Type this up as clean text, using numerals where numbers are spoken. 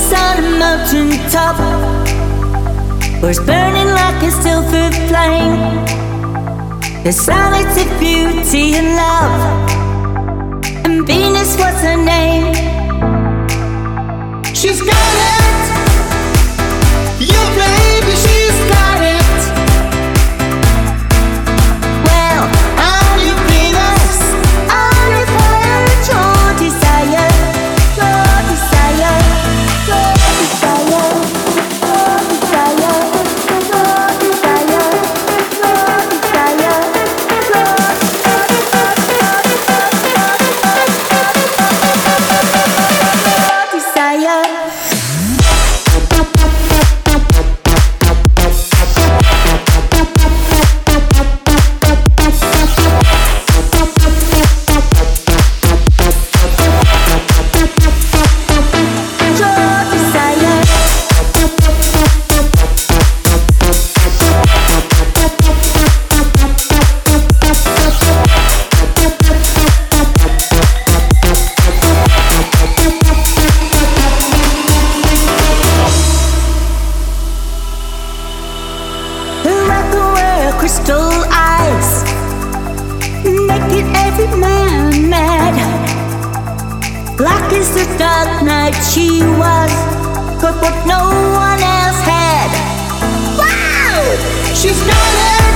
us on a mountain top. We're burning like a silver flame. The silence of beauty and love, and Venus was her name. She's got it, your baby, she's got it. Well, I'm your Venus, I require She's got it.